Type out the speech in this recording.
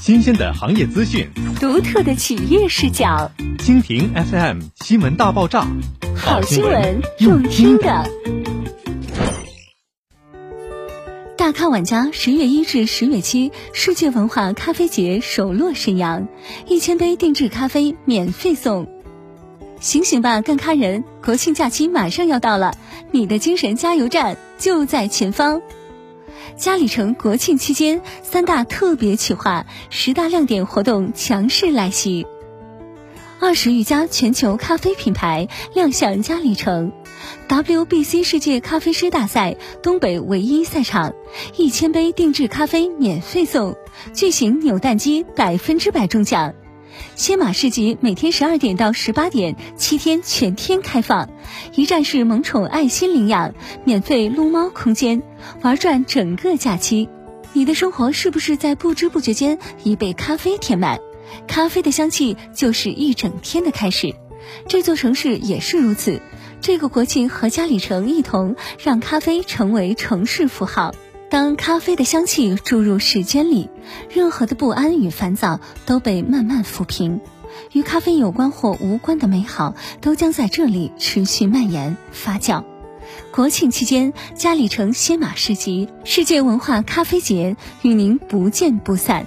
新鲜的行业资讯，独特的企业视角。蜻蜓 FM 新闻大爆炸，好新闻用听的。大咖玩家10月1至10月7世界文化咖啡节首落沈阳，1000杯定制咖啡免费送。醒醒吧，干咖人！国庆假期马上要到了，你的精神加油站就在前方。嘉里城国庆期间3大特别企划、10大亮点活动强势来袭，20余家全球咖啡品牌亮相嘉里城。WBC 世界咖啡师大赛东北唯一赛场，1000杯定制咖啡免费送，巨型扭蛋机100%中奖。歇马市集每天12点到18点，7天全天开放，一站式萌宠爱心领养，免费撸猫空间，玩转整个假期。你的生活是不是在不知不觉间已被咖啡填满？咖啡的香气就是一整天的开始，这座城市也是如此。这个国庆和嘉里城一同让咖啡成为城市符号。当咖啡的香气注入时间里，任何的不安与烦躁都被慢慢抚平，与咖啡有关或无关的美好都将在这里持续蔓延发酵。国庆期间，嘉里城歇马市集世界文化咖啡节与您不见不散。